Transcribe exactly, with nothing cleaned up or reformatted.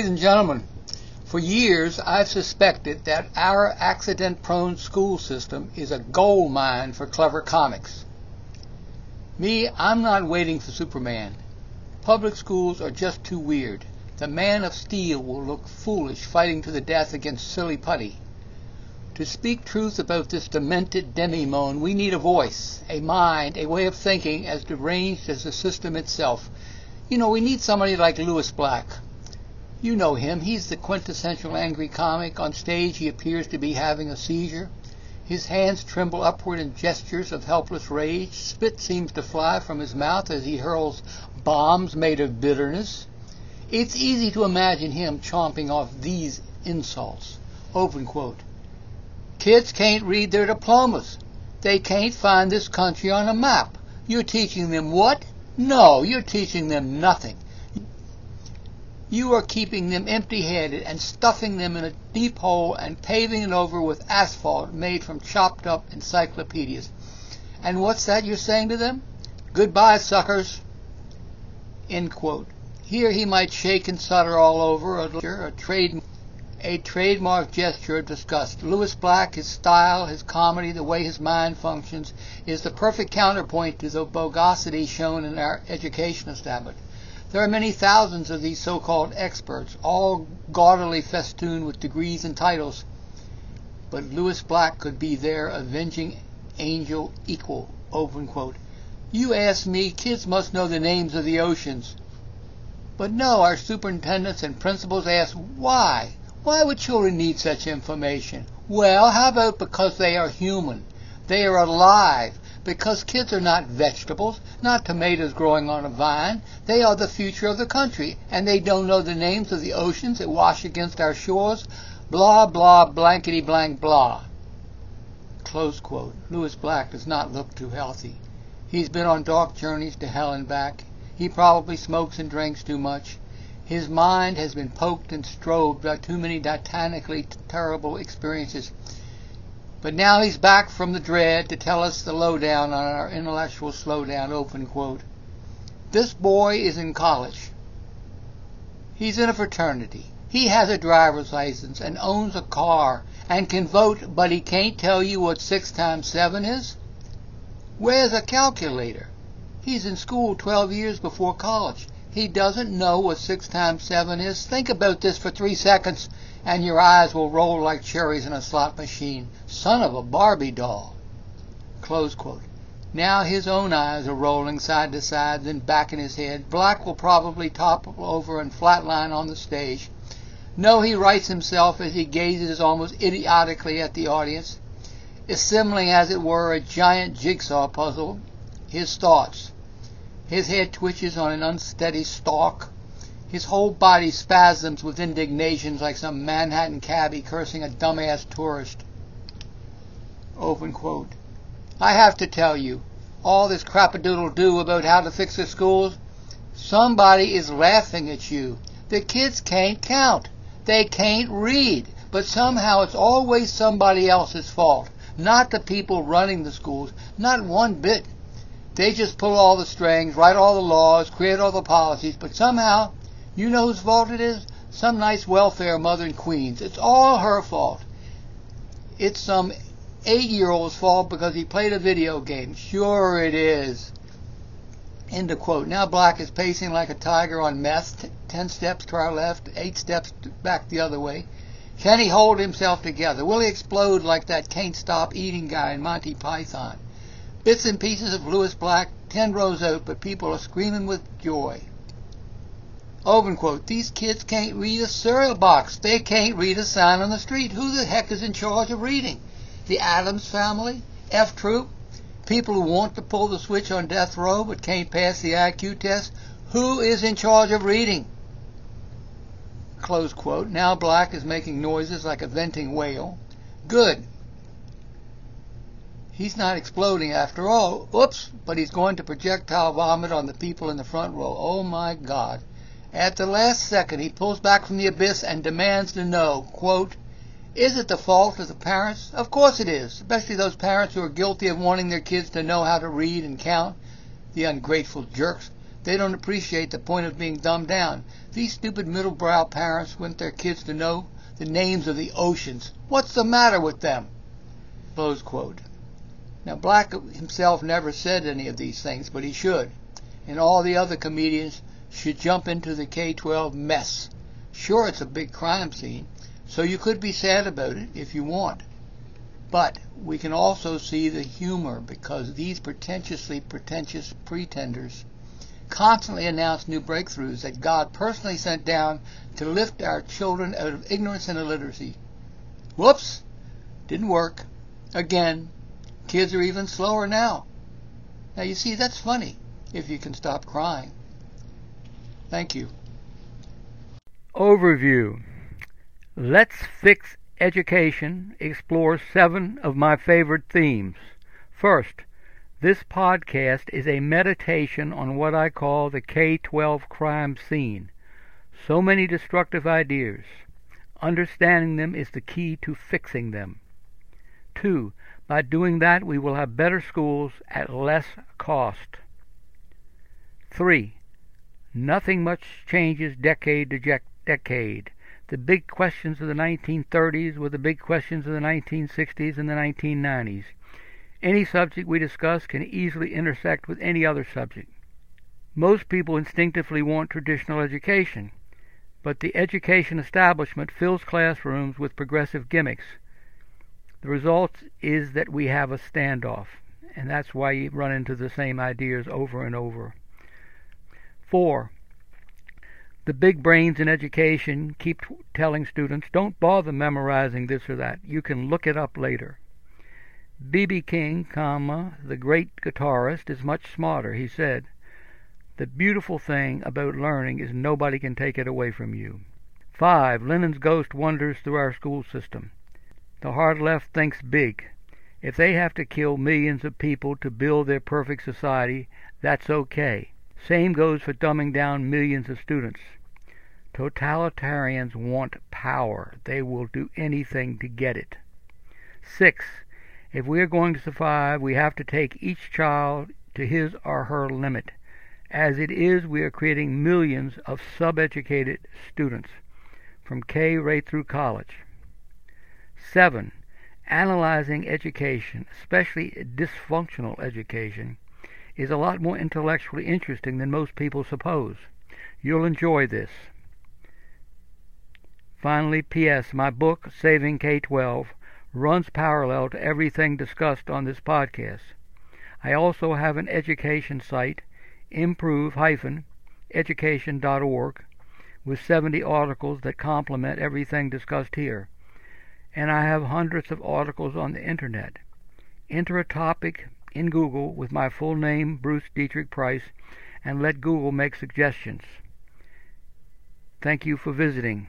Ladies and gentlemen, for years I've suspected that our accident-prone school system is a gold mine for clever comics. Me, I'm not waiting for Superman. Public schools are just too weird. The Man of Steel will look foolish fighting to the death against Silly Putty. To speak truth about this demented demi-monde, we need a voice, a mind, a way of thinking as deranged as the system itself. You know, we need somebody like Lewis Black. You know him. He's the quintessential angry comic. On stage, he appears to be having a seizure. His hands tremble upward in gestures of helpless rage. Spit seems to fly from his mouth as he hurls bombs made of bitterness. It's easy to imagine him chomping off these insults. Open quote. Kids can't read their diplomas. They can't find this country on a map. You're teaching them what? No, you're teaching them nothing. You are keeping them empty-handed and stuffing them in a deep hole and paving it over with asphalt made from chopped-up encyclopedias. And what's that you're saying to them? Goodbye, suckers. End quote. Here he might shake and shudder all over a, a, trade, a trademark gesture of disgust. Lewis Black, his style, his comedy, the way his mind functions, is the perfect counterpoint to the bogosity shown in our education establishment. There are many thousands of these so-called experts, all gaudily festooned with degrees and titles, but Lewis Black could be their avenging angel equal, open quote. You ask me, kids must know the names of the oceans. But no, our superintendents and principals ask, why? Why would children need such information? Well, how about because they are human? They are alive. Because kids are not vegetables, not tomatoes growing on a vine. They are the future of the country, and they don't know the names of the oceans that wash against our shores. Blah, blah, blankety, blank, blah. Close quote. Lewis Black does not look too healthy. He's been on dark journeys to hell and back. He probably smokes and drinks too much. His mind has been poked and strobed by too many titanically terrible experiences. But now he's back from the dread to tell us the lowdown on our intellectual slowdown, open quote. This boy is in college. He's in a fraternity. He has a driver's license and owns a car and can vote, but he can't tell you what six times seven is? Where's a calculator? He's in school twelve years before college. He doesn't know what six times seven is. Think about this for three seconds, and your eyes will roll like cherries in a slot machine. Son of a Barbie doll. Close quote. Now his own eyes are rolling side to side, then back in his head. Black will probably topple over and flatline on the stage. No, he rights himself as he gazes almost idiotically at the audience, assembling, as it were, a giant jigsaw puzzle. His thoughts. His head twitches on an unsteady stalk. His whole body spasms with indignations like some Manhattan cabbie cursing a dumbass tourist. Open quote. I have to tell you, all this crap-a-doodle-doo about how to fix the schools, somebody is laughing at you. The kids can't count. They can't read. But somehow it's always somebody else's fault, not the people running the schools, not one bit. They just pull all the strings, write all the laws, create all the policies, but somehow, you know whose fault it is? Some nice welfare mother in Queens. It's all her fault. It's some eight-year-old's fault because he played a video game. Sure it is. End of quote. Now Black is pacing like a tiger on meth, t ten steps to our left, eight steps back the other way. Can he hold himself together? Will he explode like that can't-stop-eating guy in Monty Python? Bits and pieces of Lewis Black, ten rows out, but people are screaming with joy. Open quote. These kids can't read a cereal box. They can't read a sign on the street. Who the heck is in charge of reading? The Addams Family, F Troop, people who want to pull the switch on death row but can't pass the I Q test. Who is in charge of reading? Close quote. Now Black is making noises like a venting whale. Good. He's not exploding after all. Oops. But he's going to projectile vomit on the people in the front row. Oh my God. At the last second, he pulls back from the abyss and demands to know, quote, is it the fault of the parents? Of course it is, especially those parents who are guilty of wanting their kids to know how to read and count. The ungrateful jerks. They don't appreciate the point of being dumbed down. These stupid middle-brow parents want their kids to know the names of the oceans. What's the matter with them? Close quote. Now, Black himself never said any of these things, but he should. And all the other comedians should jump into the K twelve mess. Sure, it's a big crime scene, so you could be sad about it if you want. But we can also see the humor, because these pretentiously pretentious pretenders constantly announce new breakthroughs that God personally sent down to lift our children out of ignorance and illiteracy. Whoops! Didn't work. Again, kids are even slower now. Now, you see, that's funny, if you can stop crying. Thank you. Overview. Let's Fix Education explores seven of my favorite themes. First, this podcast is a meditation on what I call the K twelve crime scene. So many destructive ideas. Understanding them is the key to fixing them. Two, by doing that we will have better schools at less cost. Three, nothing much changes decade to decade. decade. The big questions of the nineteen thirties were the big questions of the nineteen sixties and the nineteen nineties. Any subject we discuss can easily intersect with any other subject. Most people instinctively want traditional education, but the education establishment fills classrooms with progressive gimmicks. The result is that we have a standoff, and that's why you run into the same ideas over and over. Four, the big brains in education keep telling students, don't bother memorizing this or that. You can look it up later. B B King, comma, the great guitarist, is much smarter. He said, the beautiful thing about learning is nobody can take it away from you. Five, Lenin's ghost wanders through our school system. The hard left thinks big. If they have to kill millions of people to build their perfect society, that's okay. Same goes for dumbing down millions of students. Totalitarians want power. They will do anything to get it. Six, if we are going to survive, we have to take each child to his or her limit. As it is, we are creating millions of subeducated students, from K right through college. Seven, analyzing education, especially dysfunctional education, is a lot more intellectually interesting than most people suppose. You'll enjoy this. Finally, P S my book, Saving K twelve, runs parallel to everything discussed on this podcast. I also have an education site, improve dash education dot org, with seventy articles that complement everything discussed here. And I have hundreds of articles on the Internet. Enter a topic in Google with my full name, Bruce Deitrick Price, and let Google make suggestions. Thank you for visiting.